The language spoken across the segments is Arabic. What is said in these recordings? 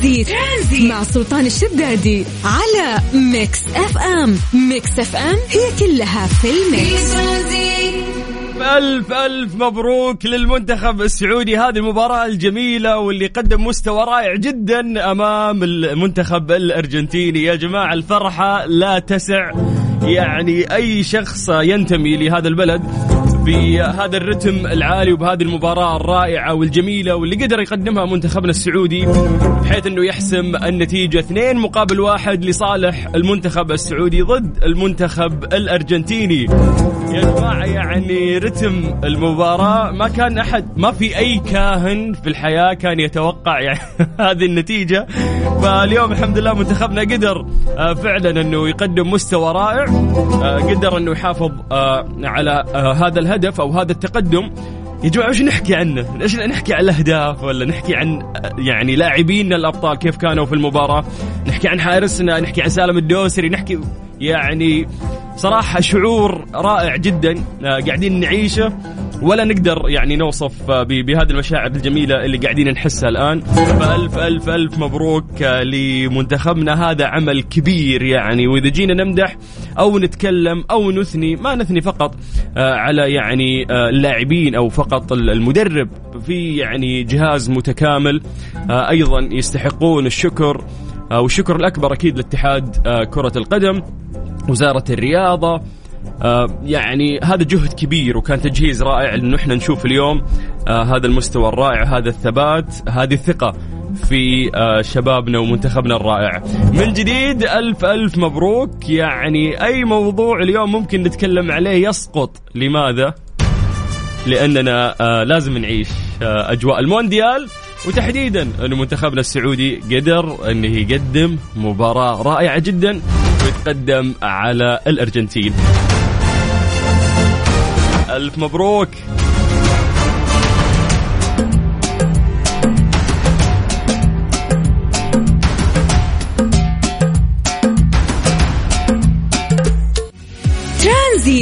ترانزيت مع سلطان الشدادي على ميكس أف أم. ميكس أف أم هي كلها في الميكس. ألف ألف مبروك للمنتخب السعودي، هذه المباراة الجميلة واللي قدم مستوى رائع جدا أمام المنتخب الأرجنتيني. يا جماعة الفرحة لا تسع، يعني أي شخص ينتمي لهذا البلد بهذا الرتم العالي وبهذه المباراة الرائعة والجميلة واللي قدر يقدمها منتخبنا السعودي، بحيث أنه يحسم النتيجة 2-1 لصالح المنتخب السعودي ضد المنتخب الأرجنتيني. يا جماعة يعني رتم المباراة ما كان أحد، ما في أي كاهن في الحياة كان يتوقع يعني هذه النتيجة. فاليوم الحمد لله منتخبنا قدر فعلا أنه يقدم مستوى رائع، قدر أنه يحافظ على هذا الهدف أو هذا التقدم. يا جماعة وش نحكي عنه؟ إيش نحكي عن الأهداف ولا نحكي عن يعني لاعبينا الأبطال كيف كانوا في المباراة؟ نحكي عن حارسنا، نحكي عن سالم الدوسري، نحكي يعني صراحة شعور رائع جدا قاعدين نعيشه، ولا نقدر يعني نوصف بهذه المشاعر الجميلة اللي قاعدين نحسها الآن. فألف ألف ألف مبروك لمنتخبنا، هذا عمل كبير يعني. وإذا جينا نمدح أو نتكلم أو نثني، ما نثني فقط على يعني اللاعبين أو فقط المدرب، في يعني جهاز متكامل أيضا يستحقون الشكر، والشكر الأكبر أكيد لاتحاد كرة القدم، وزارة الرياضة. يعني هذا جهد كبير وكان تجهيز رائع إنه إحنا نشوف اليوم هذا المستوى الرائع، هذا الثبات، هذه الثقة في شبابنا ومنتخبنا الرائع. من جديد ألف ألف مبروك. يعني أي موضوع اليوم ممكن نتكلم عليه يسقط. لماذا؟ لأننا لازم نعيش أجواء المونديال، وتحديدا أن منتخبنا السعودي قدر أنه يقدم مباراة رائعة جدا ويتقدم على الأرجنتين. ألف مبروك.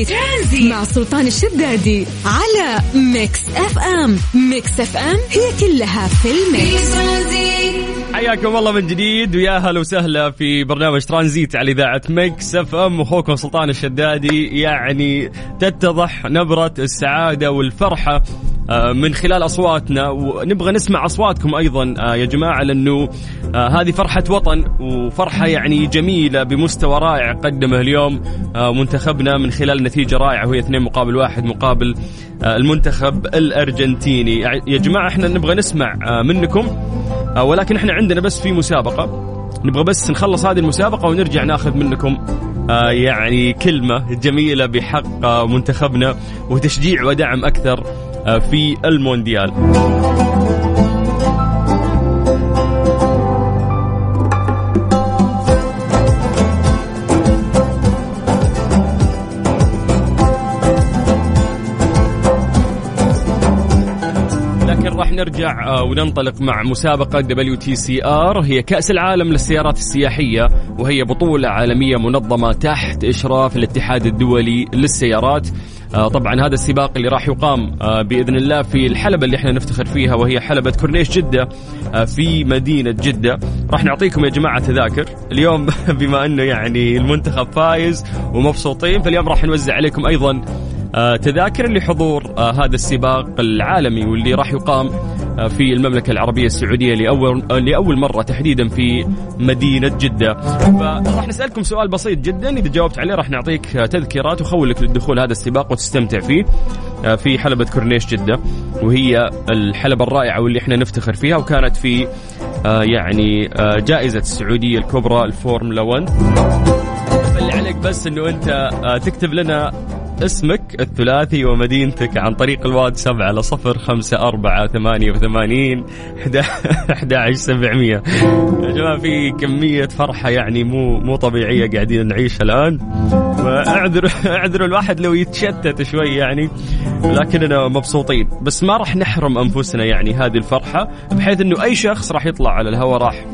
ترانزيت مع سلطان الشدادي على ميكس أف أم. ميكس أف أم هي كلها في الميكس. حياكم الله من جديد ويا هلا وسهلا في برنامج ترانزيت على إذاعة ميكس أف أم، وأخوكم سلطان الشدادي. يعني تتضح نبرة السعادة والفرحة من خلال أصواتنا، ونبغى نسمع أصواتكم أيضا يا جماعة، لأنه هذه فرحة وطن وفرحة يعني جميلة بمستوى رائع قدمه اليوم منتخبنا من خلال نتيجة رائعة وهي 2-1 مقابل المنتخب الأرجنتيني. يا جماعة احنا نبغى نسمع منكم، ولكن احنا عندنا بس في مسابقة، نبغى بس نخلص هذه المسابقة ونرجع ناخذ منكم يعني كلمة جميلة بحق منتخبنا وتشجيع ودعم أكثر في المونديال. لكن راح نرجع وننطلق مع مسابقة دبليو تي سي آر، هي كأس العالم للسيارات السياحية، وهي بطولة عالمية منظمة تحت إشراف الاتحاد الدولي للسيارات. طبعا هذا السباق اللي راح يقام بإذن الله في الحلبة اللي احنا نفتخر فيها، وهي حلبة كورنيش جدة في مدينة جدة. راح نعطيكم يا جماعة تذاكر اليوم بما أنه يعني المنتخب فايز ومبسوطين، فاليوم راح نوزع عليكم أيضا تذاكر لحضور هذا السباق العالمي واللي راح يقام في المملكة العربية السعودية لأول مرة تحديدا في مدينة جدة. فراح نسألكم سؤال بسيط جدا، إذا جاوبت عليه راح نعطيك تذكيرات وخولك للدخول هذا السباق وتستمتع فيه في حلبة كورنيش جدة، وهي الحلبة الرائعة واللي احنا نفتخر فيها، وكانت في يعني جائزة السعودية الكبرى الفورمولا 1. فاللي عليك بس انه انت تكتب لنا اسمك الثلاثي ومدينتك عن طريق الواتساب على 054888 11700. يا جماعة في كمية فرحة يعني مو طبيعية قاعدين نعيشها الآن، واعذروا الواحد لو يتشتت شوي يعني، لكننا مبسوطين. بس ما راح نحرم أنفسنا يعني هذه الفرحة، بحيث أنه أي شخص راح يطلع على الهواء راح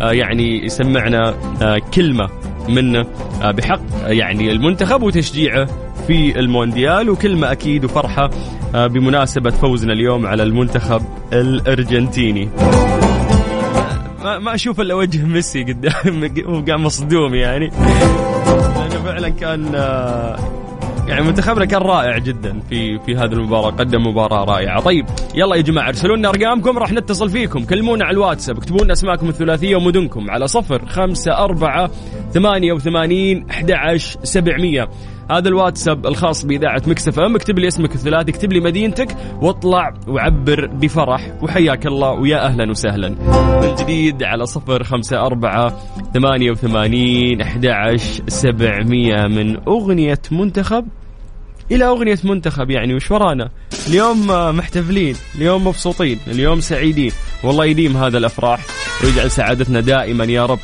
يعني يسمعنا كلمة منه بحق يعني المنتخب وتشجيعه في المونديال، وكلمة أكيد وفرحة بمناسبة فوزنا اليوم على المنتخب الأرجنتيني. ما أشوف إلا وجه ميسي قدام وقام مصدوم يعني. لأنه فعلا كان يعني منتخبنا كان رائع جدا في هذه المباراة، قدم مباراة رائعة. طيب يلا يا جماعة ارسلوا لنا أرقامكم راح نتصل فيكم، كلمونا على الواتساب، اكتبوا لنا أسماءكم الثلاثية ومدنكم على 0548811700. هذا الواتساب الخاص بإذاعة ميكس أف أم، اكتب لي اسمك الثلاثي، اكتب لي مدينتك، واطلع وعبر بفرح وحياك الله ويا أهلا وسهلا. من جديد على 0548811700. من أغنية منتخب إلى أغنية منتخب، يعني وش ورانا اليوم؟ محتفلين اليوم، مبسوطين اليوم، سعيدين. والله يديم هذا الأفراح ويجعل سعادتنا دائما يا رب.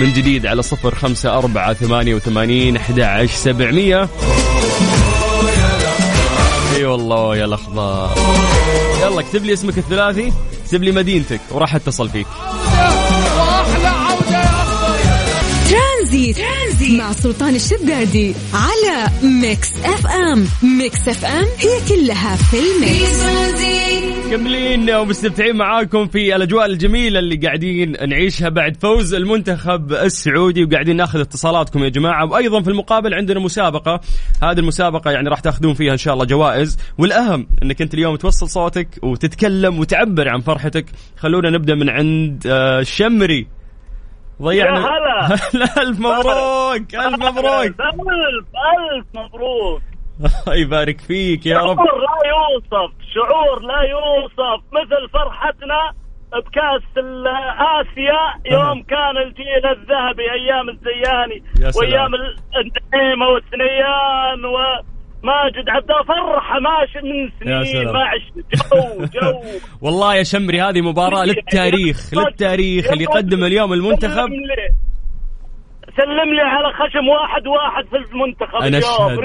من جديد على 0548811700. اي والله يا لحظة، يلا اكتب لي اسمك الثلاثي، اكتب لي مدينتك وراح اتصل فيك. ترانزيت مع سلطان الشدادي على ميكس أف أم. ميكس أف أم هي كلها في الميكس. كملين ومستمتعين معاكم في الأجواء الجميلة اللي قاعدين نعيشها بعد فوز المنتخب السعودي، وقاعدين ناخذ اتصالاتكم يا جماعة. وأيضا في المقابل عندنا مسابقة، هذه المسابقة يعني راح تاخذون فيها إن شاء الله جوائز، والأهم أنك أنت اليوم توصل صوتك وتتكلم وتعبر عن فرحتك. خلونا نبدأ من عند شمري. ضيعنا. ألف مبروك، ألف مبروك، ألف مبروك. يبارك فيك يا رب. شعور لا يوصف، شعور لا يوصف، مثل فرحتنا بكأس آسيا يوم كان الجيل الذهبي أيام الزياني وأيام النعيمة والثنيان وماجد عبدالله. فرحة ماشي من سنين ما عشت. جو والله يا شمري، هذه مباراة للتاريخ، للتاريخ اللي قدم اليوم المنتخب. سلم لي على خشم 1-1 في المنتخب اليوم.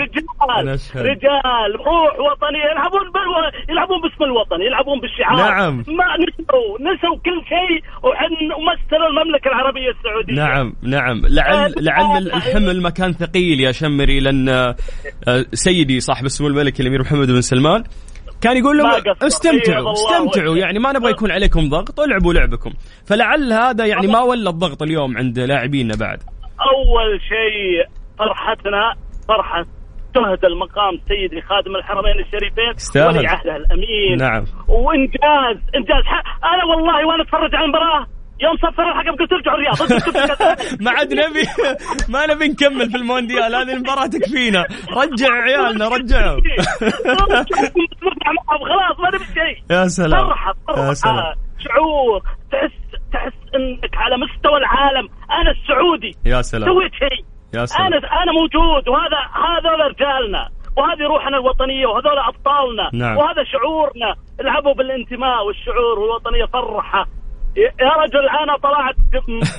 رجال روح وطنية، يلعبون باسم الوطن، يلعبون بالشعار. نعم. ما نسوا كل شيء ومثلوا المملكة العربية السعودية. نعم نعم. لعل الحمل ما كان ثقيل يا شمري، لأن سيدي صاحب السمو الملكي الأمير محمد بن سلمان كان يقول لهم استمتعوا يعني ما نبغى يكون عليكم ضغط، العبوا لعبكم. فلعل هذا يعني ما ولى الضغط اليوم عند لاعبينا بعد. أول شيء فرحتنا فرحة تهدى مقام سيدي خادم الحرمين الشريفين ولي عهده الأمين. نعم. وإنجاز أنا والله وأنا أتفرج على المباراة يوم صفر الحكم قلت ارجعوا الرياض. ما عاد نبي، ما نبي نكمل في المونديال، هذه المباراة تكفينا، رجع عيالنا رجعوا. خلاص ما نبي شيء. يا سلام فرحة، فرحة، شعور، تحس انك على مستوى العالم. انا السعودي. يا سلام. سويت شيء. يا سلام. انا موجود، وهذا رجالنا، وهذه روحنا الوطنيه، وهذول ابطالنا. نعم. وهذا شعورنا، العبوا بالانتماء والشعور والوطنيه. فرحه يا رجل، انا طلعت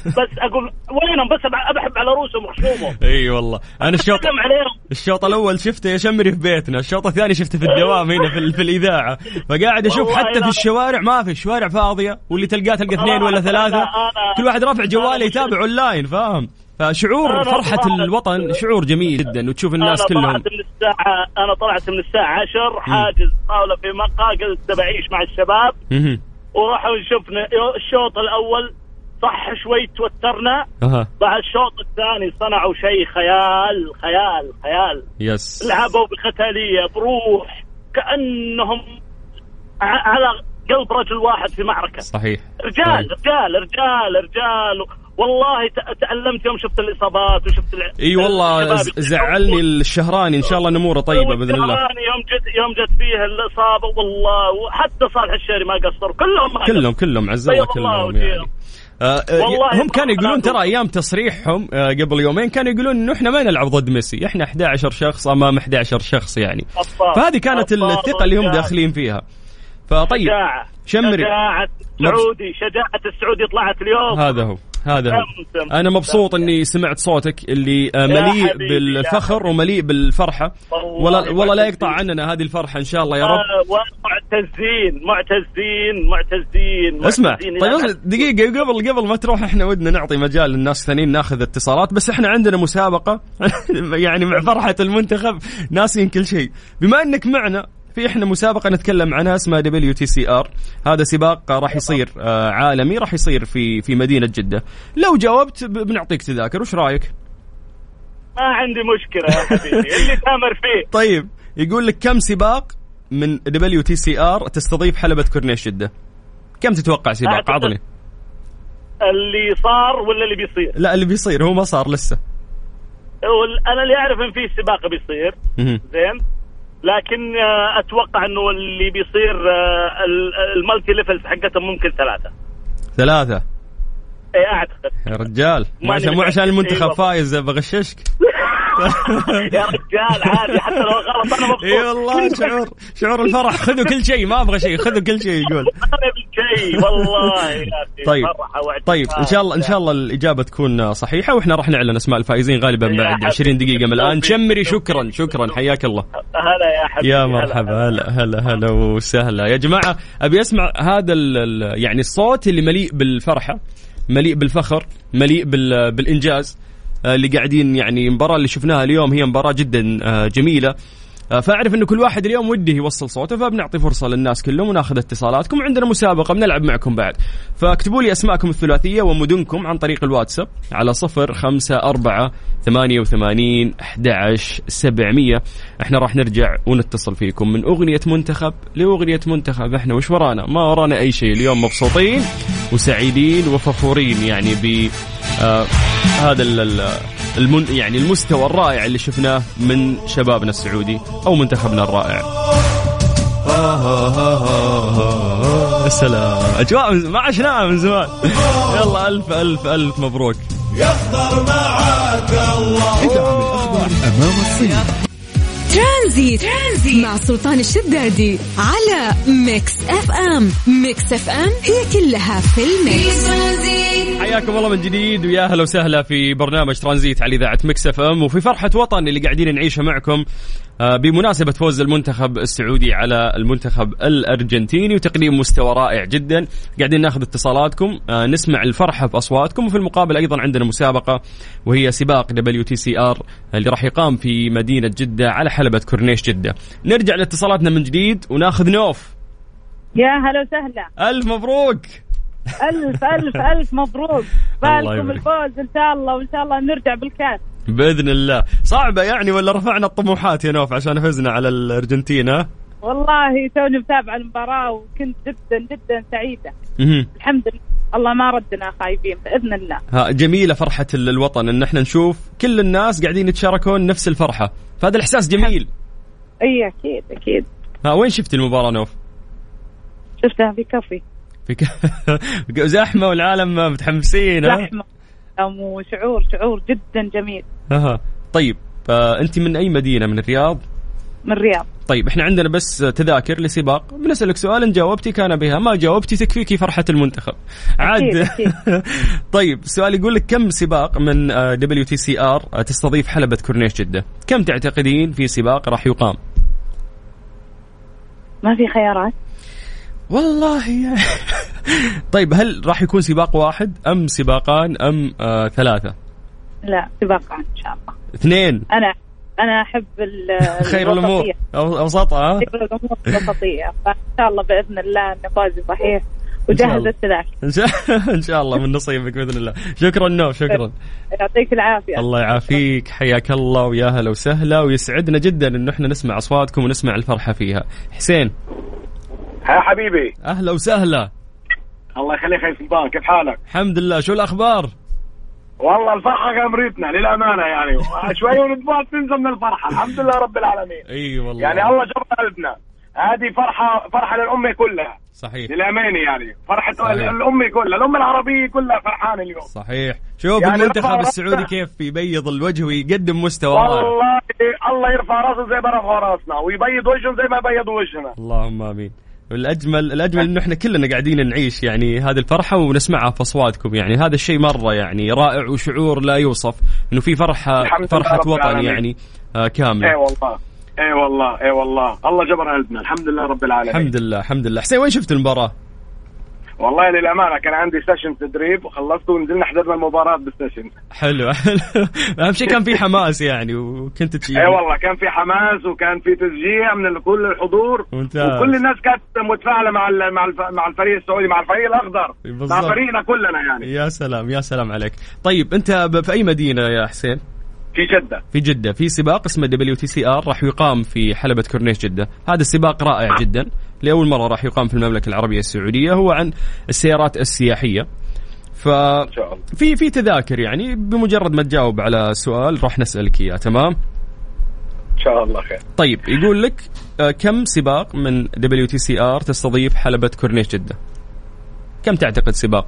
بس اقول وينهم، بس ابحب على رؤوسهم وخصومهم. اي والله انا الشوط الاول شفته يا شمري في بيتنا، الشوط الثاني شفته في الدوام هنا في الاذاعه، فقاعد اشوف حتى في الشوارع ما في، الشوارع فاضيه، واللي تلقى اثنين ولا ثلاثه، كل واحد رافع جواله يتابع اونلاين، فاهم؟ فشعور فرحه الوطن شعور جميل جدا، وتشوف الناس كلهم. انا طلعت من الساعه 10 حاجز طاوله في مقهى، قلت تبعيش مع الشباب وراحوا شفنا الشوط الأول صح شوي توترنا. بعد الشوط الثاني صنعوا شيء خيال خيال خيال. يس. لعبوا بقتالية، بروح، كأنهم على قلب رجل واحد في معركة. صحيح. رجال رجال رجال رجال. والله تألمت يوم شفت الإصابات وشفت اي والله زعلني الشهراني، إن شاء الله نموره طيبة بإذن الله. يوم جت فيه الإصابة والله، وحتى صالح الشهري ما قصر، كلهم عز الله كلهم يعني. هم كانوا يقولون ترى أيام تصريحهم قبل يومين كانوا يقولون إنه إحنا ما نلعب ضد ميسي، إحنا 11 شخص أمام 11 شخص يعني. فهذه كانت الثقة اللي هم داخلين فيها. فطيب شمري، شجاعة السعودي طلعت اليوم. هذا هو. أنا مبسوط أني سمعت صوتك اللي مليء بالفخر ومليء بالفرحة، والله لا يقطع عننا هذه الفرحة إن شاء الله يا رب. معتزين. اسمع، طيب دقيقة، قبل ما تروح احنا ودنا نعطي مجال للناس ثانيين ناخذ اتصالات، بس احنا عندنا مسابقة يعني مع فرحة المنتخب ناسين كل شيء. بما أنك معنا في احنا مسابقة نتكلم عنها اسمها دبليو تي سي آر. هذا سباق راح يصير عالمي، راح يصير في مدينة جدة. لو جاوبت بنعطيك تذاكر، وش رايك؟ ما عندي مشكلة يا حبيبي اللي تامر فيه. طيب يقول لك كم سباق من دبليو تي سي آر تستضيف حلبة كورنيش جدة؟ كم تتوقع سباق عضلي؟ اللي صار ولا اللي بيصير؟ لا اللي بيصير، هو ما صار لسه. انا اللي اعرف ان في سباق بيصير زين، لكن اتوقع انه اللي بيصير المالتي ليفلز حقتهم ممكن ثلاثة. اي اعتقد يا رجال، مو عشان المنتخب فايز بغششك. يا رجال عادي حتى لو غلط انا مبسوط. اي والله شعور الفرح، خذوا كل شيء ما ابغى شيء، خذوا كل شيء. يقول انا بالشيء والله يا اخي. طيب ان شاء الله الاجابه تكون صحيحه، واحنا راح نعلن اسماء الفائزين غالبا بعد 20 دقيقه من الان. شمري شكرا حياك الله. هلا يا حبيبي، يا مرحبا، هلا وسهلا يا جماعه. ابي اسمع هذا يعني الصوت اللي مليء بالفرحه، مليء بالفخر، مليء بالانجاز اللي قاعدين. يعني المباراة اللي شفناها اليوم هي مباراة جدا جميلة، فأعرف أنه كل واحد اليوم وده يوصل صوته، فبنعطي فرصة للناس كلهم وناخذ اتصالاتكم. عندنا مسابقة بنلعب معكم بعد، فاكتبوا لي أسماءكم الثلاثية ومدنكم عن طريق الواتساب على 0548811700. احنا راح نرجع ونتصل فيكم من أغنية منتخب لأغنية منتخب. احنا وش ورانا؟ ما ورانا أي شيء، اليوم مبسوطين وسعيدين وفخورين يعني ب هذا يعني المستوى الرائع اللي شفناه من شبابنا السعودي أو منتخبنا الرائع. السلام، أجواء ما عشناها من زمان. يلا ألف ألف ألف مبروك. يخضر معك الله. أنت عمي أخضر أمام الصين. ترانزيت مع سلطان الشدادي على ميكس أف أم هي كلها في الميكس. حياكم الله من جديد ويا هلا وسهلا في برنامج ترانزيت على إذاعة ميكس أف أم، وفي فرحة وطن اللي قاعدين نعيشها معكم بمناسبة فوز المنتخب السعودي على المنتخب الأرجنتيني، وتقديم مستوى رائع جدا. قاعدين ناخذ اتصالاتكم، نسمع الفرحة في أصواتكم، وفي المقابل أيضا عندنا مسابقة وهي سباق WTCR اللي راح يقام في مدينة جدة على حلبة كورنيش جدة. نرجع لاتصالاتنا من جديد وناخذ نوف. يا هلا وسهلا، ألف مبروك. ألف ألف ألف مبروك، بالكم الفوز إن شاء الله، وإن شاء الله نرجع بالكاس بإذن الله. صعبة يعني ولا رفعنا الطموحات يا نوف عشان فزنا على الأرجنتينا؟ والله توني متابعة المباراة وكنت جدا جدا سعيدة. الحمد لله الله ما ردنا خايبين بإذن الله. جميلة فرحة الوطن إن احنا نشوف كل الناس قاعدين يتشاركون نفس الفرحة، فهذا الإحساس جميل. أي أكيد. وين شفت المباراة نوف؟ شفتها في كافي. زحمة والعالم متحمسين. زحمة وشعور جدا جميل. طيب أنت من أي مدينة؟ من الرياض. من الرياض. طيب احنا عندنا بس تذاكر لسباق، بنسألك سؤال إن جاوبتي كان بها، ما جاوبتي تكفيكي فرحة المنتخب عاد. طيب السؤال يقول لك كم سباق من WTCR تستضيف حلبة كورنيش جدة؟ كم تعتقدين في سباق راح يقام؟ ما في خيارات والله يعني. طيب هل راح يكون سباق واحد أم سباقان أم ثلاثة؟ لا سباقان إن شاء الله. 2. أنا أحب خير الأمور أوسطها. خير الأمور وسطية، فإن شاء الله بإذن الله نفوز صحيح وجهز التذاكر. إن شاء الله من نصيبك بإذن الله. شكرا نوف، شكرا، يعطيك العافية. الله يعافيك، حياك الله ويا هلا وسهلا، ويسعدنا جدا إنه إحنا نسمع أصواتكم ونسمع الفرحة فيها. حسين يا حبيبي، أهلا وسهلا. الله يخليك يا سلطان، كيف حالك؟ الحمد لله، شو الأخبار؟ والله الفرحة أمريتنا للأمانة يعني، شوي ونتبات تنزل من الفرحة، الحمد لله رب العالمين. أي والله يعني الله جرب قلبنا، هذه فرحة للأمة كلها. صحيح للأمانة يعني، فرحة الأمة كلها، الأمة العربية كلها فرحانة اليوم. صحيح، شوف يعني المنتخب السعودي كيف يبيض الوجه ويقدم مستوى والله. الله يرفع راسه زي ما رفع راسنا، ويبيض وجهه زي ما بيض وجهنا. اللهم آمين. الأجمل إنه إحنا كلنا قاعدين نعيش يعني هذه الفرحة ونسمعها في أصواتكم، يعني هذا الشيء مرة يعني رائع وشعور لا يوصف، إنه في فرحة وطن يعني كاملة. أي والله الله جبر قلبنا، الحمد لله رب العالمين. الحمد لله. حسين وين شفت المباراة؟ والله للأمانة كان عندي سيشن تدريب وخلصته ونزلنا حضرنا المباراة بالسيشن. حلو حلو. أهم شيء كان في حماس يعني وكنت تشيل. أي والله كان في حماس وكان في تشجيع من كل الحضور وكل الناس كانت متفاعلة مع الفريق السعودي مع الفريق الأخضر مع فريقنا كلنا يعني. يا سلام يا سلام عليك. طيب أنت في أي مدينة يا حسين؟ في جدة. في جدة في سباق اسمه دبليو تي سي آر راح يقام في حلبة كورنيش جدة. هذا السباق رائع جدا لأول مرة راح يقام في المملكة العربية السعودية, هو عن السيارات السياحية. في تذاكر يعني بمجرد ما تجاوب على سؤال راح نسألك إياه, تمام؟ إن شاء الله خير. طيب يقول لك كم سباق من دبليو تي سي آر تستضيف حلبة كورنيش جدة؟ كم تعتقد سباق؟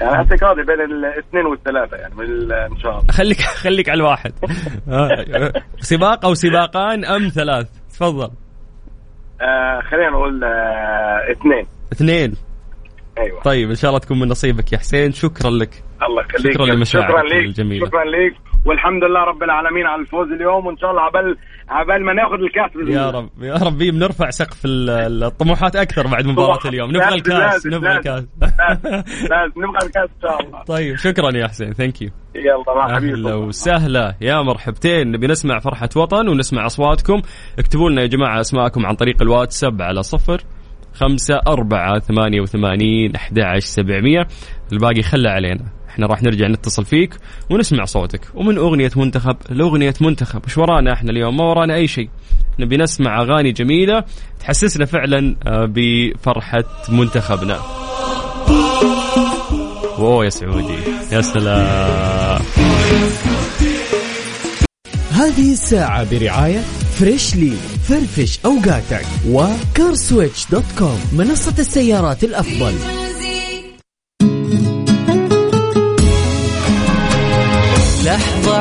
يعني اعتقادي بين 2 و3 يعني ان شاء الله. خليك على الواحد. سباق او سباقان ام 3؟ تفضل. خلينا نقول 2. ايوه طيب ان شاء الله تكون من نصيبك يا حسين. شكرا لك. الله يخليك. شكرا لك والحمد لله رب العالمين على الفوز اليوم, وان شاء الله عبال ما ناخذ الكاس بالزمين. يا رب يا ربي بنرفع سقف الطموحات اكثر بعد مباراة اليوم. نبغى الكاس نبغى الكاس لازم نبغى الكاس ان شاء الله. طيب شكرا يا حسين. ثانك يو. يلا مع حبيبي وسهلا يا مرحبتين. نبي نسمع فرحة وطن ونسمع اصواتكم. اكتبوا لنا يا جماعة اسماءكم عن طريق الواتساب على 054-88-11700. الباقي خلى علينا, احنا راح نرجع نتصل فيك ونسمع صوتك. ومن أغنية منتخب لأغنية منتخب, وش ورانا احنا اليوم؟ ما ورانا أي شيء, نبي نسمع أغاني جميلة تحسسنا فعلا بفرحة منتخبنا. واو يا سعودي يا سلام. هذه الساعة برعاية فريشلي, فرفش أوقاتك, وكارسويتش .com منصة السيارات الأفضل. لحظة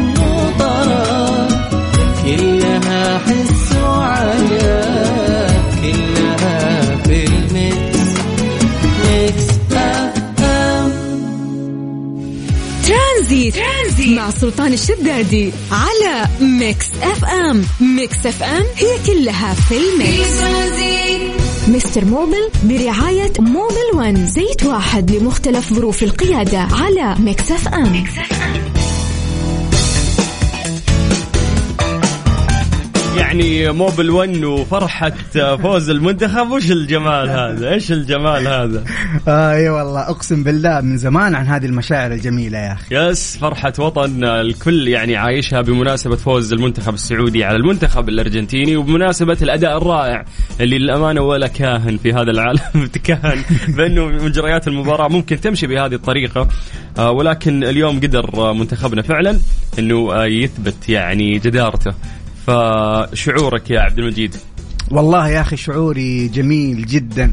وطرا, كلها حس وعلا, كلها في الميكس. ميكس أف أم. ترانزيت مع سلطان الشدادي على ميكس أف أم. ميكس أف أم هي كلها في الميكس. مستر موبيل برعاية موبيل 1, زيت واحد لمختلف ظروف القيادة, على ميكس أف أم. ميكس أف أم. يعني موبيل 1 وفرحة فوز المنتخب, وش الجمال هذا؟ ايش الجمال هذا؟ اي والله اقسم بالله من زمان عن هذه المشاعر الجميلة يا اخي. يس فرحة وطن الكل يعني عايشها بمناسبة فوز المنتخب السعودي على المنتخب الارجنتيني, وبمناسبة الاداء الرائع اللي للامانة ولا كاهن في هذا العالم تكاهن بانه مجريات المباراة ممكن تمشي بهذه الطريقة, ولكن اليوم قدر منتخبنا فعلا انه يثبت يعني جدارته. فشعورك يا عبد المجيد؟ والله يا أخي شعوري جميل جدا,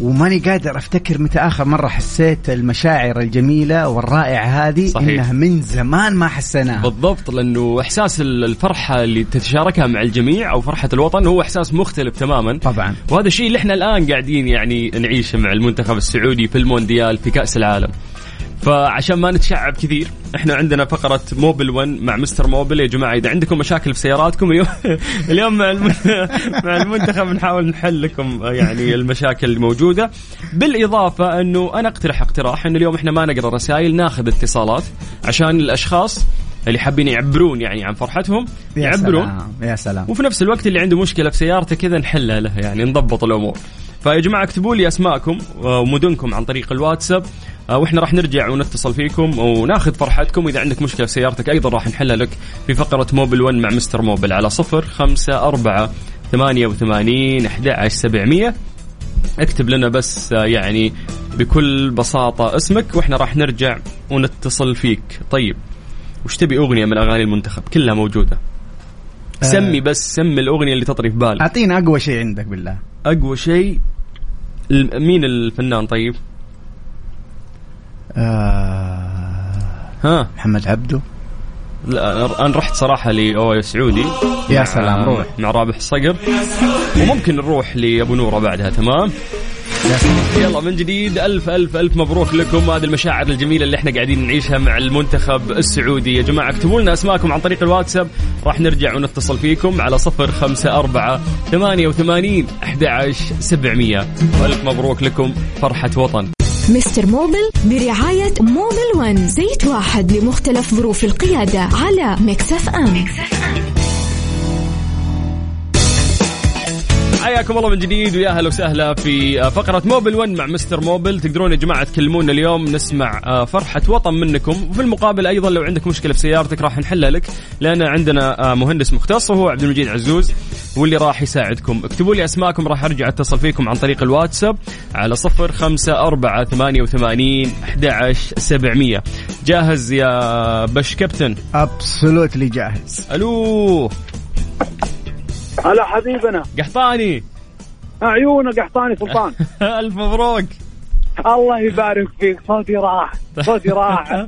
وماني قادر أفتكر متى آخر مرة حسيت المشاعر الجميلة والرائعة هذه. صحيح. إنها من زمان ما حسناها. بالضبط, لأنه إحساس الفرحة اللي تتشاركها مع الجميع أو فرحة الوطن هو إحساس مختلف تماما. طبعا. وهذا الشيء اللي إحنا الآن قاعدين يعني نعيشه مع المنتخب السعودي في المونديال في كأس العالم. فعشان ما نتشعب كثير احنا عندنا فقرة موبيل 1 مع مستر موبيل. يا جماعة إذا عندكم مشاكل في سياراتكم اليوم مع المنتخب نحاول نحل لكم يعني المشاكل الموجودة. بالإضافة أنه أنا أقترح اقتراح أنه اليوم احنا ما نقرأ رسائل, ناخذ اتصالات عشان الأشخاص اللي حابين يعبرون يعني عن فرحتهم يعبرون. يا سلام. وفي نفس الوقت اللي عنده مشكلة في سيارته كذا نحلها له, يعني نضبط الأمور. فيا جماعة اكتبوا لي أسماءكم ومدنكم عن طريق الواتساب, واحنا راح نرجع ونتصل فيكم وناخذ فرحتكم. واذا عندك مشكله في سيارتك ايضا راح نحلها لك في فقره موبيل 1 مع مستر موبيل على 054-88-11700. اكتب لنا بس يعني بكل بساطه اسمك واحنا راح نرجع ونتصل فيك. طيب وش تبي اغنيه من اغاني المنتخب؟ كلها موجوده. سمي بس سمي الاغنيه اللي تطري في بالك. اعطينا اقوى شيء عندك بالله. اقوى شيء مين الفنان؟ طيب ها محمد عبده. لا انا رحت صراحه لأوي سعودي. يا سلام. روح مع رابح الصقر, وممكن نروح لابو نوره بعدها. تمام يلا من جديد ألف ألف ألف مبروك لكم. هذه المشاعر الجميلة اللي احنا قاعدين نعيشها مع المنتخب السعودي. يا جماعة اكتبوا لنا أسماءكم عن طريق الواتساب، راح نرجع ونتصل فيكم على 0548881700. ألف مبروك لكم، فرحة وطن. مستر موبيل برعاية موبيل 1، زيت واحد لمختلف ظروف القيادة، على ميكس أف أم. حياكم الله من جديد ويا هلا وسهلا في فقرة موبيل 1 مع مستر موبيل. تقدرون يا جماعة تكلمونا اليوم، نسمع فرحة وطن منكم، وفي المقابل أيضا لو عندك مشكلة في سيارتك راح نحلها لك، لأن عندنا مهندس مختص وهو عبد المجيد عزوز واللي راح يساعدكم. اكتبوا لي أسماءكم، راح أرجع أتصل فيكم عن طريق الواتساب على 0548881700. جاهز يا بش كابتن؟ أبسولوتلي جاهز. ألو، هلا حبيبنا قحطاني، عيونه قحطاني سلطان. ألف مبروك، الله يبارك فيك. صوتي راح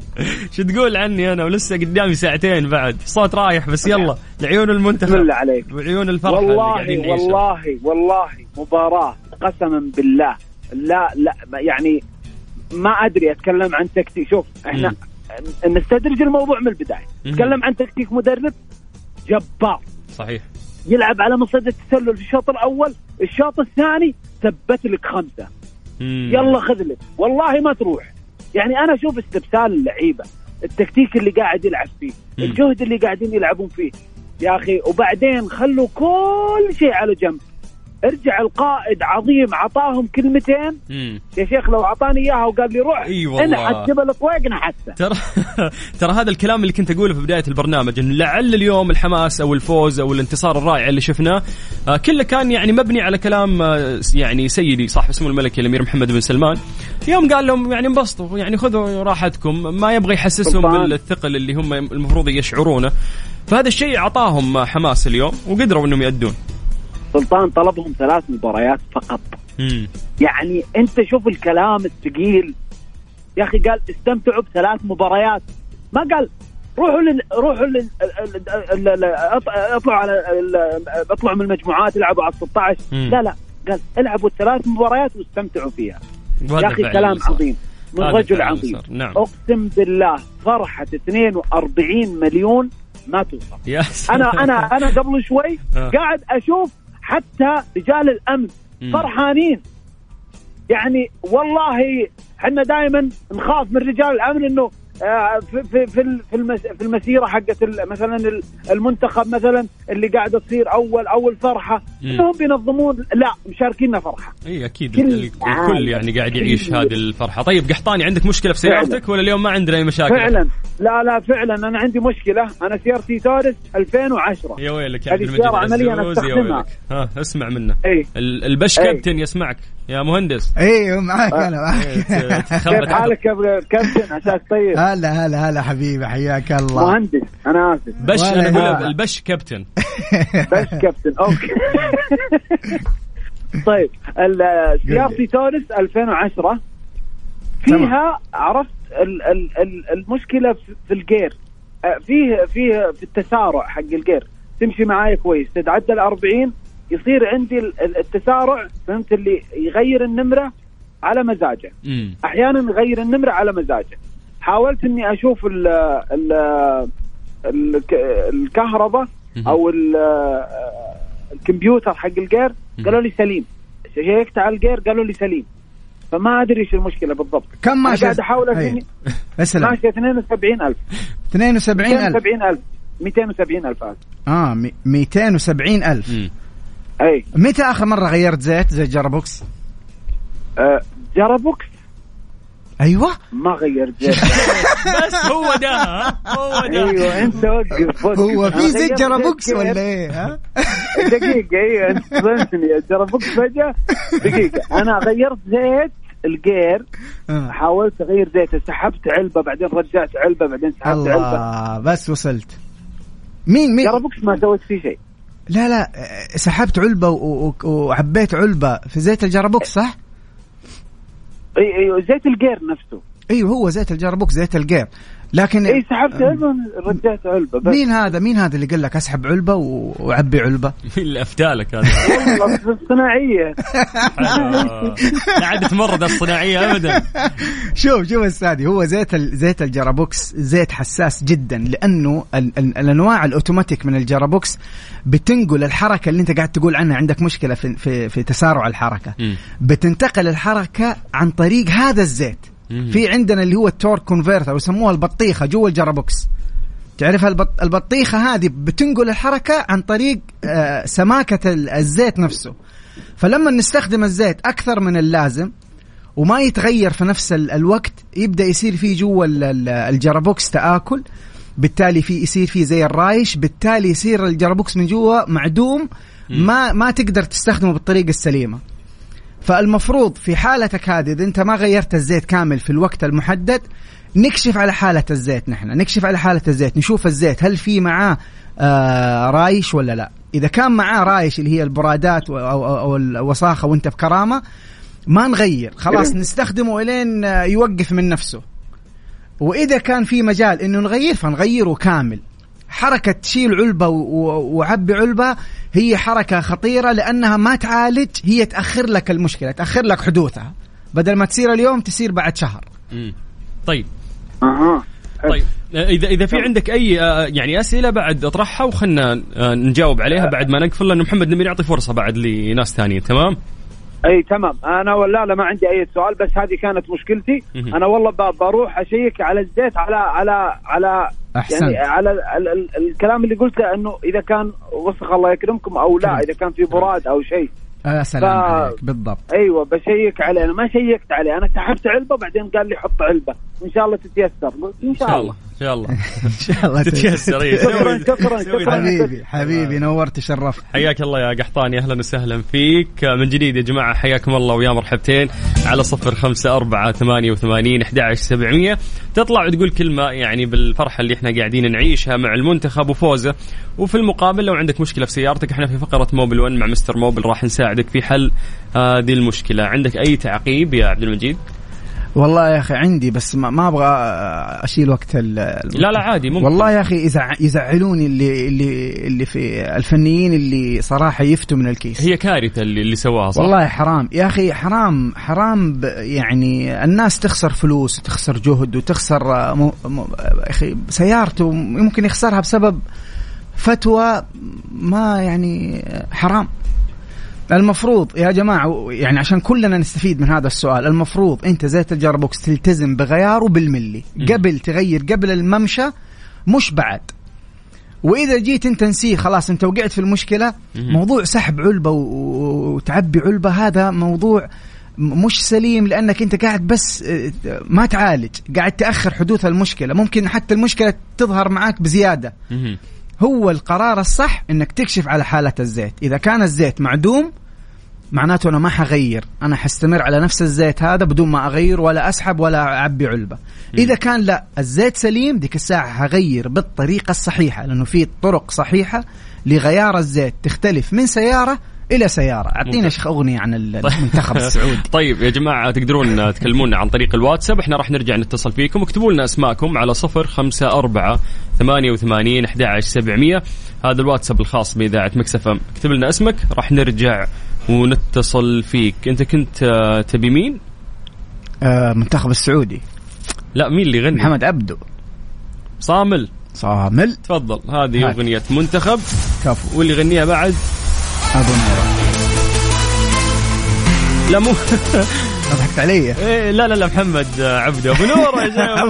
شو تقول عني أنا ولسه قدامي ساعتين بعد، صوت رايح بس يلا لعيون المنتخب بالله عليك وعيون الفرحة. والله مباراة قسما بالله لا يعني ما أدري أتكلم عن تكتيك. شوف احنا نستدرج الموضوع من البداية، نتكلم عن تكتيك مدرب جبار صحيح، يلعب على مصيدة التسلل في الشوط الأول، الشوط الثاني ثبت لك 5 يلا خذ لك، والله ما تروح. يعني أنا أشوف استبسال اللعيبة، التكتيك اللي قاعد يلعب فيه، الجهد اللي قاعدين يلعبون فيه يا أخي. وبعدين خلوا كل شيء على جنب، ارجع القائد عظيم عطاهم كلمتين يا شيخ، لو عطاني إياها وقال لي روح أنا حتجيب الطواقنا حتى ترى هذا الكلام اللي كنت أقوله في بداية البرنامج، إن لعل اليوم الحماس أو الفوز أو الانتصار الرائع اللي شفناه كله كان يعني مبني على كلام يعني سيدي صاحب اسمه الملكي الأمير محمد بن سلمان، يوم قال لهم يعني انبسطوا، يعني خذوا راحتكم، ما يبغى يحسسهم بالثقل اللي هم المفروض يشعرونه. فهذا الشيء عطاهم حماس اليوم وقدروا إنهم يأدون. سلطان طلبهم 3 مباريات فقط. يعني أنت شوف الكلام الثقيل يا أخي، قال استمتعوا ب3 مباريات، ما قال روحوا اطلعوا على اطلعوا من المجموعات العبوا على 16. لا قال العبوا 3 مباريات واستمتعوا فيها. يا أخي كلام عظيم من رجل عظيم. نعم. أقسم بالله فرحة 42 مليون ما توصف. أنا قبل شوي قاعد أشوف حتى رجال الأمن فرحانين. يعني والله حنا دائما نخاف من رجال الأمن إنه في المسيرة حقت مثلا المنتخب مثلا اللي قاعدة تصير أول فرحة إنهم بينظمون، لا مشاركيننا فرحة. أي أكيد الكل يعني قاعد يعيش هذه الفرحة. طيب قحطاني، عندك مشكلة في سيارتك فعلا ولا اليوم ما عندنا أي مشاكل؟ فعلا لا فعلا أنا عندي مشكلة، أنا سيارتي تورس 2010. يا ويلك يا عبد المجيد عزوز، يا ويلك. ها اسمع منا البش كابتن يسمعك يا مهندس. ايوه معاك انا معاك. كيف حالك يا كابتن؟ عساك طيب. هلا حبيبي، حياك الله مهندس. انا اسف بش، انا اقول البش كابتن. بش كابتن اوكي. طيب سيارتي تورس 2010 فيها، عرفت المشكله في الجير، في التسارع حق الجير. تمشي معايا كويس، تتعدى 40 يصير عندي التسارع، فهمت؟ اللي يغير النمرة على مزاجه. أحيانا يغير النمرة على مزاجه. حاولت إني أشوف الكهرباء أو الكمبيوتر حق الجير، قالوا لي سليم. شيكت على الجير قالوا لي سليم، فما أدري إيش المشكلة بالضبط. كم ماشي؟ ماشي 72,000. 72,000 270,000. 270,000. أي متى آخر مرة غيرت زيت جرابوكس؟ جرابوكس أيوة ما غير زيت. بس هو ده أيوة أنت وقف. هو في زيت جرابوكس ولا إيه؟ ها دقيقة، أيوة أنت فهمتني، جرابوكس فجأة. دقيقة، أنا غيرت زيت الجير، حاولت أغير زيت، سحبت علبة بعدين رجعت علبة بعدين سحبت علبة، بس وصلت. مين جرابوكس ما سويت فيه شيء. لا سحبت علبة وعبيت علبة في زيت الجرابوكس صح؟ أي زيت الجير نفسه. ايوه هو زيت الجار بوكس زيت الجير. لكن اي سحبت علبه رجعت علبه بس. مين هذا اللي قال لك اسحب علبه وعبي علبه؟ اللي افتالك هذا والله صناعيه. قاعد تمرض الصناعيه ابدا. شوف السادي هو زيت الجرابوكس زيت حساس جدا لانه الانواع الاوتوماتيك من الجرابوكس بتنقل الحركه اللي انت قاعد تقول عنها عندك مشكله في تسارع الحركه. بتنتقل الحركه عن طريق هذا الزيت. في عندنا اللي هو التورك كونفيرتر ويسموها البطيخه جوا الجرابوكس. تعرف البطيخه هذه بتنقل الحركه عن طريق سماكه الزيت نفسه. فلما نستخدم الزيت اكثر من اللازم وما يتغير في نفس الوقت يبدا يصير فيه جوا الجرابوكس تآكل. بالتالي يصير فيه زي الرايش. بالتالي يصير الجرابوكس من جوا معدوم ما تقدر تستخدمه بالطريقه السليمه. فالمفروض في حالتك هذه إذا أنت ما غيرت الزيت كامل في الوقت المحدد نكشف على حالة الزيت. نحن نكشف على حالة الزيت نشوف الزيت هل في معاه رايش ولا لا. إذا كان معاه رايش اللي هي البرادات أو الوساخة وانت في كرامة ما نغير خلاص نستخدمه إلين يوقف من نفسه. وإذا كان في مجال إنه نغير فنغيره كامل. حركة تشيل علبة وعبي علبة هي حركة خطيرة لأنها ما تعالج. هي تأخر لك المشكلة تأخر لك حدوثها. بدل ما تصير اليوم تصير بعد شهر. طيب طيب إذا في عندك أي يعني أسئلة بعد أطرحها وخلنا نجاوب عليها بعد ما نقفل لأن محمد نبي نعطي فرصة بعد لناس ثانية. تمام اي تمام. انا والله ما عندي اي سؤال بس هذه كانت مشكلتي. انا والله بروح اشيك على الزيت على يعني على الكلام اللي قلته انه اذا كان وسخ الله يكرمكم او لا اذا كان في براد او شيء. سلام عليك بالضبط. ايوه بشيك عليه. انا ما شيكت عليه انا سحبت علبه بعدين قال لي حط علبه ان شاء الله تتيسر. ان شاء الله تتيسر. شكرا حبيبي نورت شرفت. حياك الله يا قحطاني اهلا وسهلا فيك من جديد يا جماعه. حياكم الله ويا مرحبتين على 0548811700. تطلع وتقول كلمه يعني بالفرحه اللي احنا قاعدين نعيشها مع المنتخب وفوزه. وفي المقابل لو عندك مشكله في سيارتك احنا في فقره موبيل 1 مع مستر موبيل راح نساعدك في حل هذه المشكله. عندك اي تعقيب يا عبد المجيد؟ والله يا اخي عندي بس ما ابغى اشيل وقت لا عادي ممكن. والله يا اخي يزعلوني اللي في الفنيين اللي صراحه يفتوا من الكيس. هي كارثه اللي سواها صراحة. والله حرام يا اخي حرام يعني الناس تخسر فلوس وتخسر جهد وتخسر اخي سيارته ممكن يخسرها بسبب فتوى ما يعني حرام. المفروض يا جماعة يعني عشان كلنا نستفيد من هذا السؤال المفروض أنت زيت الجربوكس تلتزم بغياره بالملي قبل تغير قبل الممشى مش بعد. وإذا جيت أنت نسيه خلاص أنت وقعت في المشكلة. موضوع سحب علبة وتعبي علبة هذا موضوع مش سليم لأنك أنت قاعد بس ما تعالج قاعد تأخر حدوث المشكلة. ممكن حتى المشكلة تظهر معاك بزيادة. هو القرار الصح انك تكشف على حالة الزيت. اذا كان الزيت معدوم معناته انا ما حغير انا حستمر على نفس الزيت هذا بدون ما اغير ولا اسحب ولا اعبي علبة. اذا كان لا الزيت سليم ديك الساعة حغير بالطريقة الصحيحة لانه في طرق صحيحة لغيار الزيت تختلف من سيارة إلى سيارة. أعطينا شيخ أغنية عن المنتخب السعودي. طيب يا جماعة تقدرون تكلمونا عن طريق الواتساب. احنا راح نرجع نتصل فيكم. اكتبوا لنا أسماءكم على 0548811700. هذا الواتساب الخاص بإذاعة ميكس أف أم. اكتب لنا اسمك راح نرجع ونتصل فيك. أنت كنت تبي مين؟ منتخب السعودي. لا مين اللي غني؟ محمد عبده. صامل تفضل. هذه أغنية منتخب كفو. واللي غنيها بعد لا مو ضحكت علي. لا محمد عبده ابو نور يا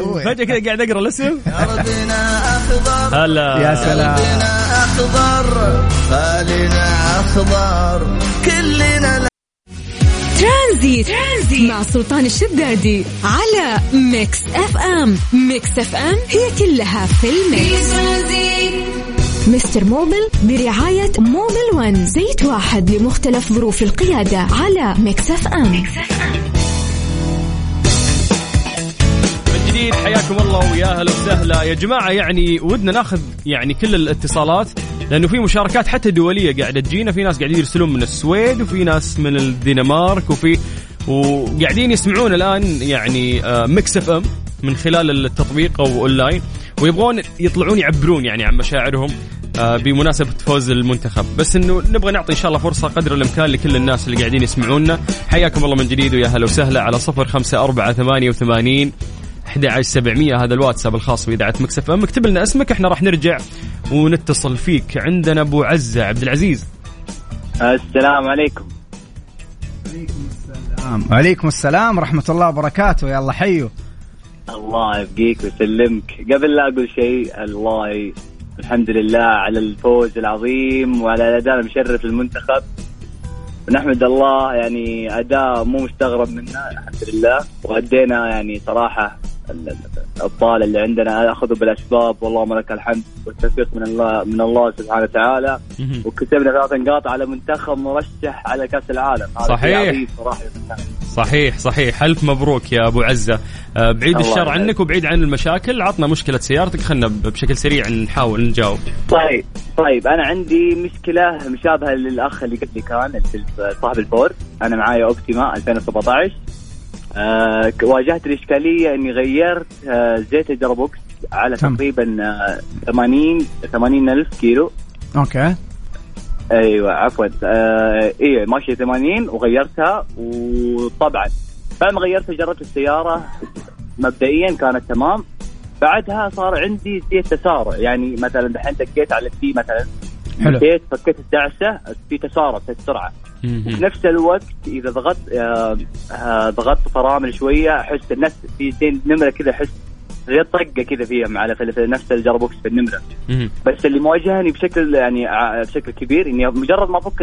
ابو فجأة كذا قاعد اقرا الاسم. ارضنا اخضر هلا يا سلام. ارضنا اخضر خلينا اخضر كلنا. ترانزيت مع سلطان الشدادي على ميكس اف ام. ميكس اف ام هي كلها في الميكس. مستر موبيل برعاية موبيل 1 زيت واحد لمختلف ظروف القيادة على ميكس أف أم. من جديد حياكم الله ويا هلا وسهلا يا جماعة. يعني ودنا ناخذ يعني كل الاتصالات لأنه في مشاركات حتى دولية قاعدة تجينا. في ناس قاعدين يرسلون من السويد وفي ناس من الدنمارك وفي وقاعدين يسمعون الآن يعني ميكس أف أم من خلال التطبيق أو أونلاين، ويبغون يطلعون يعبرون يعني عن مشاعرهم بمناسبة فوز المنتخب. بس إنه نبغى نعطي إن شاء الله فرصة قدر الإمكان لكل الناس اللي قاعدين يسمعونا. حياكم الله من جديد ويا هلا وسهلا على 0548811700 هذا الواتساب الخاص بإذاعة ميكس أف أم. اكتب لنا اسمك، احنا راح نرجع ونتصل فيك. عندنا أبو عزة عبد العزيز. السلام عليكم. عليكم السلام ورحمة الله وبركاته. يلا حيو. الله يبقيك ويسلمك. قبل لا أقول شيء، الله الحمد لله على الفوز العظيم وعلى الأداء المشرف للمنتخب، ونحمد الله يعني أداء مو مستغرب منه الحمد لله، وأدينا يعني صراحة الطال اللي عندنا أخذه بالأسباب، والله ملك الحمد والتوفيق من الله سبحانه وتعالى، وكسبنا 3 نقاط على منتخب مرشح على كأس العالم. صحيح صحيح صحيح. ألف مبروك يا أبو عزة. بعيد الشر عنك وبعيد عن المشاكل. عطنا مشكلة سيارتك، خلنا بشكل سريع نحاول نجاوب. طيب أنا عندي مشكلة مشابهة للأخ اللي قبلي، كان صاحب الفورد. أنا معايا أوبتيما 2017. واجهت الإشكالية إني غيرت زيت الجربوكس على تقريبا 80,000 كيلو. أوكي. أيوة عفوا. إيه ماشية 80 وغيرتها، وطبعا فلما غيرتها جربت السيارة مبدئيا كانت تمام. بعدها صار عندي زيت تسارع، يعني مثلا دحين دقيت على السي مثلا، دقيت فكيت الدعسة في تسارع في السرعة. وفي نفس الوقت إذا ضغطت فرامل شوية أحس نفس في زين نمرة كذا، أحس زي طقة كذا فيها على في نفس الجربوكس في النمرة. بس اللي مواجهني بشكل كبير إني مجرد ما فك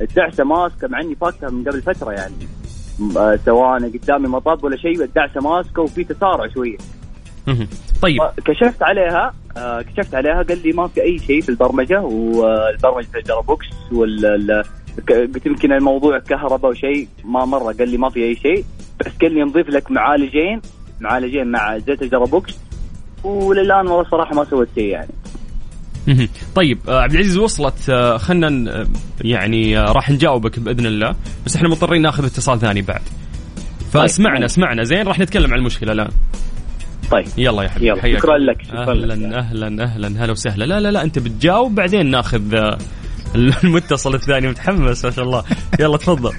الدعسة ماسكة، مع إني فاكتها من قبل فترة يعني، سواء قدامي مطب ولا شيء، الدعسة ماسكة وفي تسارع شوية. طيب كشفت عليها قال لي ما في أي شيء في البرمجة، والبرمجة في الجربوكس قلت يمكن الموضوع كهرباء وشيء ما مرة. قال لي ما في أي شيء، بس قال لي نضيف لك معالجين مع زيت الجربوكس، وللآن والله صراحة ما سويت شيء يعني. طيب عبد العزيز وصلت، خلنا يعني راح نجاوبك بإذن الله، بس احنا مضطرين ناخذ اتصال ثاني بعد. فاسمعنا زين، راح نتكلم عن المشكلة الآن. طيب يلا يا حبيبي، حياك. شكرا لك. أهلا هلا وسهلا. لا أنت بتجاوب بعدين ناخذ المتصل الثاني. متحمس ما شاء الله. يلا تفضل.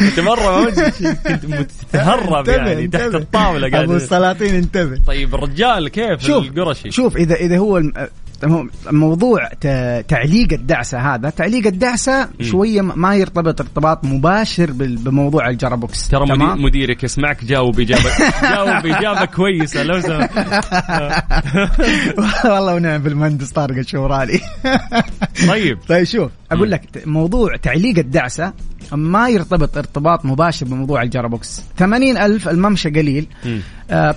انت مره كنت متهرب يعني تحت الطاوله قاعد ابو السلاطين. انتبه. طيب الرجال كيف القرشي؟ شوف اذا هو موضوع تعليق الدعسه، هذا تعليق الدعسه شويه ما يرتبط ارتباط مباشر بموضوع الجرابوكس. ترى مديرك يسمعك، جاوب اجابه كويسه لو سمحت. والله ونعم بالمهندس طارق الشهراني. طيب شوف اقول لك، موضوع تعليق الدعسه ما يرتبط ارتباط مباشر بموضوع الجرابوكس. 80,000 الممشى قليل.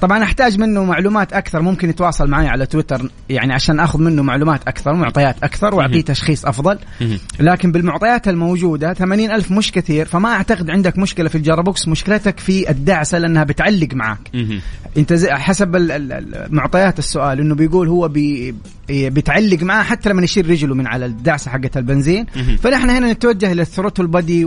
طبعا احتاج منه معلومات اكثر، ممكن يتواصل معي على تويتر يعني عشان اخذ منه معلومات اكثر ومعطيات اكثر واعطيه تشخيص افضل. لكن بالمعطيات الموجوده 80,000 مش كثير، فما اعتقد عندك مشكله في الجرابوكس، مشكلتك في الدعسه لانها بتعلق معك. انت حسب معطيات السؤال انه بيقول هو بتعلق معه حتى لما يشيل رجله من على الدعسه حقه البنزين. فنحن هنا نتوجه للثروتل بادي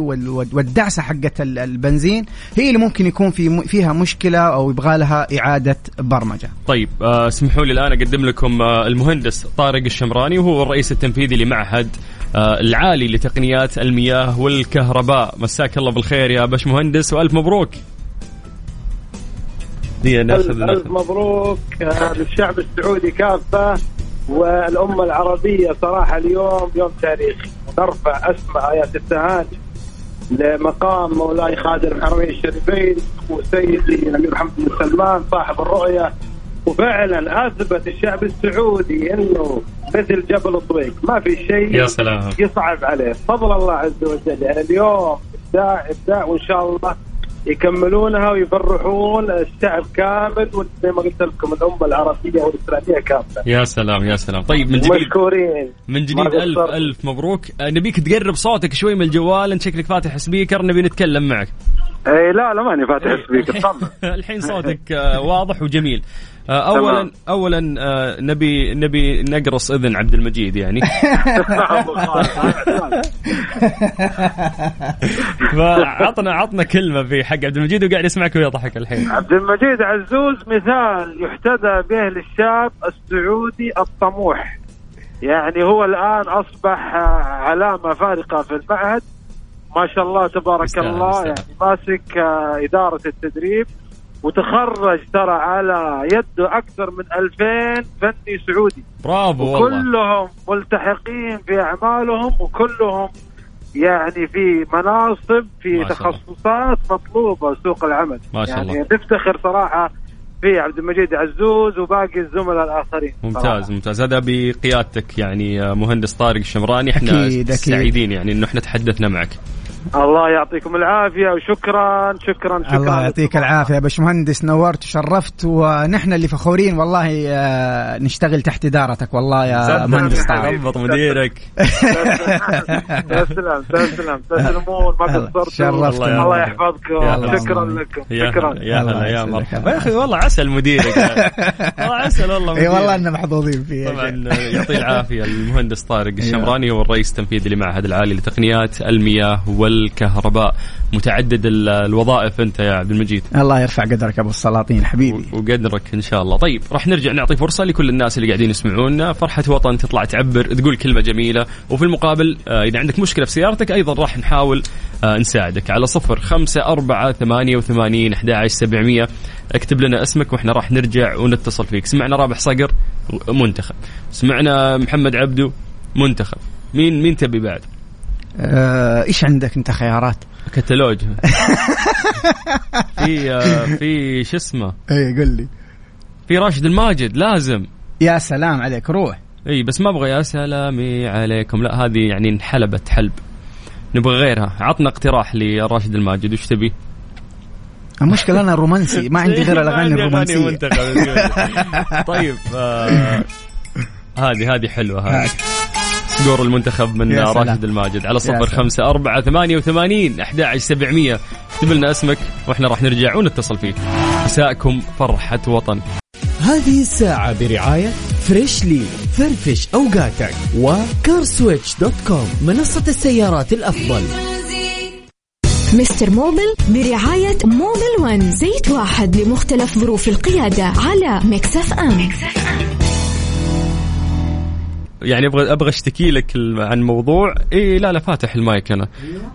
والدعسه حقه البنزين هي اللي ممكن يكون فيها مشكله او يبغى لها إعادة برمجة. طيب اسمحوا لي الآن أقدم لكم المهندس طارق الشمراني، وهو الرئيس التنفيذي لمعهد العالي لتقنيات المياه والكهرباء. مساك الله بالخير يا باش مهندس، وألف مبروك. ألف مبروك للشعب السعودي كافة والأمة العربية. صراحة اليوم يوم تاريخي، نرفع أسمى آيات التهاني لمقام مولاي خادم الحرمين الشريفين وسيدي الأمير محمد بن سلمان صاحب الرؤية. وفعلا أثبت الشعب السعودي أنه مثل جبل الطويق، ما في شيء يصعب عليه فضل الله عز وجل. يعني اليوم إبداع، وإن شاء الله يكملونها ويفرحون الشعب كامل، وزي ما قلت لكم الأمة العربية والإسلامية كافة. يا سلام يا سلام. طيب من جديد ألف مبروك. نبيك تقرب صوتك شوي من الجوال، أنت شكلك فاتح سبيكر، نبي نتكلم معك. اي لا لا ماني فاتح السبيكر طبعا. الحين صوتك واضح وجميل. اولا نبي نقرص اذن عبد المجيد يعني. عطنا كلمه في حق عبد المجيد وقاعد يسمعك ويضحك الحين. عبد المجيد عزوز مثال يحتذى به للشاب السعودي الطموح، يعني هو الان اصبح علامه فارقه في المعهد ما شاء الله تبارك الله. يعني ماسك إدارة التدريب وتخرج ترى على يده أكثر من 2000 فني سعودي. برافو والله. كلهم ملتحقين في أعمالهم وكلهم يعني في مناصب في تخصصات مطلوبة سوق العمل. يعني نفتخر صراحة في عبد المجيد عزوز وباقي الزملاء الآخرين. ممتاز طبعاً. ممتاز. هذا بقيادتك يعني مهندس طارق الشمراني، احنا سعيدين يعني انه احنا تحدثنا معك. الله يعطيكم العافية وشكرا شكرا شكرا. الله يعطيك العافية يا باشمهندس، نورت وشرفت، ونحن اللي فخورين والله نشتغل تحت إدارتك والله يا مهندس طارق. ضبط مديرك. تسلم تسلم تسلمون ما قصرتوا. الله يحفظكم. شكرا لكم. شكرا يا مرحبا يا أخي والله عسل مديرك. والله عسل والله. إي والله إننا محظوظين فيه. طبعا يعطي العافية المهندس طارق الشمراني والرئيس التنفيذي لمعهد العالي لتقنيات المياه والكهرباء. متعدد الوظائف انت يا عبد المجيد. الله يرفع قدرك ابو السلاطين حبيبي وقدرك ان شاء الله. طيب راح نرجع نعطي فرصه لكل الناس اللي قاعدين يسمعونا. فرحه وطن تطلع تعبر تقول كلمه جميله، وفي المقابل اذا عندك مشكله في سيارتك ايضا راح نحاول نساعدك على 0548881170. اكتب لنا اسمك واحنا راح نرجع ونتصل فيك. سمعنا رابح صقر منتخب، سمعنا محمد عبده منتخب، مين تبي بعد؟ إيش عندك أنت خيارات؟ كتالوج. في شو اسمه؟ إيه قل لي. في راشد الماجد لازم. يا سلام عليك روح. إيه بس ما أبغى يا سلامي عليكم، لا هذه يعني انحلبت حلب، نبغى غيرها. عطنا اقتراح لراشد الماجد وش تبي؟ المشكلة أنا رومانسي ما عندي غير الأغاني الرومانسية. طيب هذه حلوة هذه. دور المنتخب من راشد الماجد على 0548881170. اكتب لنا اسمك واحنا راح نرجع ونتصل فيك. مساءكم فرحة وطن. هذه الساعة برعاية فريشلي، فرفش أوقاتك، وكارسويتش .com منصة السيارات الأفضل. مستر موبيل برعاية موبيل 1، زيت واحد لمختلف ظروف القيادة، على ميكس أف أم. يعني أبغى أشتكي لك عن موضوع. إيه لا فاتح المايك أنا،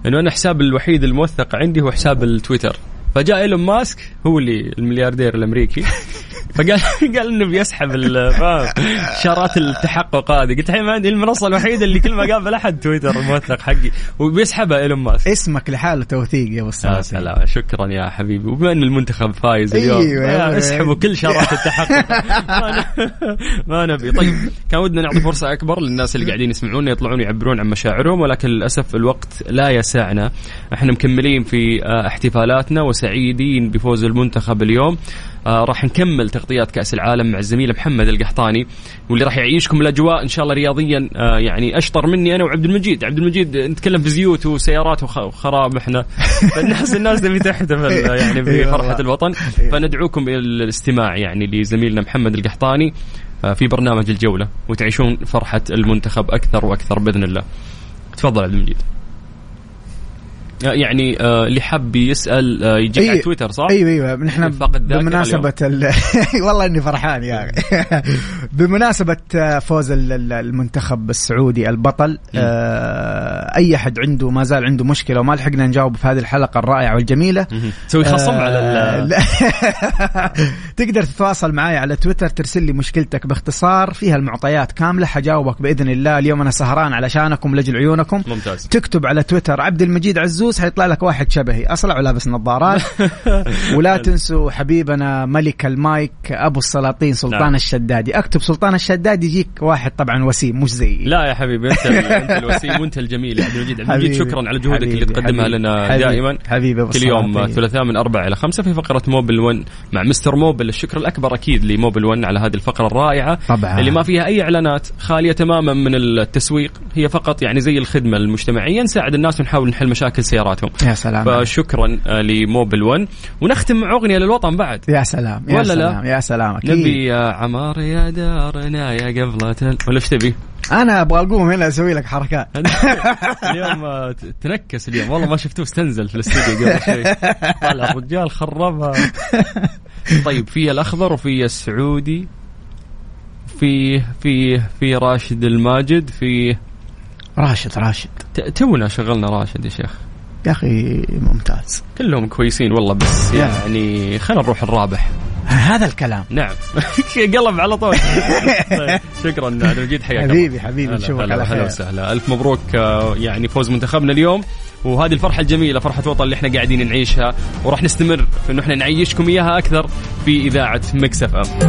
إنه أنا حساب الوحيد الموثق عندي هو حساب التويتر، فجاء إيلون ماسك هو اللي الملياردير الأمريكي فقال إنه بيسحب إشارات التحقق هذه. قلت الحين عندي المنصة الوحيدة اللي كل ما قابل أحد تويتر الموثق حقي وبيسحبها إيلون ماسك. اسمك لحاله توثيق يا أستاذ. سلام شكرا يا حبيبي. وبما إن المنتخب فايز اليوم اسحبوا كل إشارات التحقق. ما نبي. طيب كان ودنا نعطي فرصة أكبر للناس اللي قاعدين يسمعون يطلعون يعبرون عن مشاعرهم، ولكن للأسف الوقت لا يسعنا. إحنا مكملين في احتفالاتنا وسعيدين بفوز المنتخب اليوم. راح نكمل تغطيات كأس العالم مع الزميل محمد القحطاني، واللي راح يعيشكم الأجواء إن شاء الله رياضيا يعني أشطر مني أنا وعبد المجيد. عبد المجيد نتكلم في زيوت وسيارات وخراب إحنا، فالناس اللي تحتفل يعني بفرحة الوطن. فندعوكم إلى الاستماع يعني لزميلنا محمد القحطاني في برنامج الجولة، وتعيشون فرحة المنتخب أكثر وأكثر بإذن الله. تفضل عبد المجيد. يعني اللي حب يسأل يجيك على تويتر صح؟ أيوة نحن بمناسبة والله إني فرحان يا أخي. بمناسبة فوز المنتخب السعودي البطل، أي حد عنده ما زال عنده مشكلة وما لحقنا نجاوب في هذه الحلقة الرائعة والجميلة، تسوي خصم على تقدر تتواصل معي على تويتر، ترسل لي مشكلتك باختصار فيها المعطيات كاملة حجاوبك بإذن الله. اليوم أنا سهران علشانكم لجل عيونكم. ممتاز. تكتب على تويتر عبد المجيد عزوز هيطلع لك واحد شبهي أصلع ولابس نظارات. ولا تنسوا حبيبنا ملك المايك أبو السلاطين سلطان الشدادي. أكتب سلطان الشدادي يجيك واحد طبعا وسيم مش زي. لا يا حبيبي أنت الوسيم وأنت الجميل يا عبد المجيد. عبد المجيد شكرا على جهودك اللي تقدمها لنا دائما. كل يوم ثلاثاء من 4 إلى 5 في فقرة موبيل 1 مع مستر موبيل الشكر الأكبر أكيد لموبيل 1 على هذه الفقرة الرائعة طبعا. اللي ما فيها أي إعلانات، خالية تماما من التسويق، هي فقط يعني زي الخدمة المجتمعية، نساعد الناس ونحاول نحل مشاكل سياراتهم. يا سلام، فشكرا لموبيل 1. ونختم أغنية للوطن بعد. يا سلام يا ولا سلام لا؟ يا سلام أكيد. نبي يا عمار يا دارنا يا قبلة، ولا إيش تبي؟ أنا أبغى أقوم هنا أسوي لك حركات. اليوم تنكس اليوم والله، ما شفتوه استنزل في الاستوديو قبل شوي، طلع الرجال خربها. طيب في الأخضر وفي السعودي، في راشد الماجد، في راشد تونا شغلنا راشد يا شيخ، يا أخي ممتاز، كلهم كويسين والله، بس يعني خلينا نروح الرابح. هذا الكلام نعم. قلب على طول. شكرا عبد المجيد، حياك الله حبيبي نشوفك على خير. هلا وسهلا، ألف مبروك يعني فوز منتخبنا اليوم، وهذه الفرحة الجميلة، فرحة وطن اللي احنا قاعدين نعيشها، وراح نستمر في انه احنا نعيشكم اياها اكثر في إذاعة ميكس أف أم.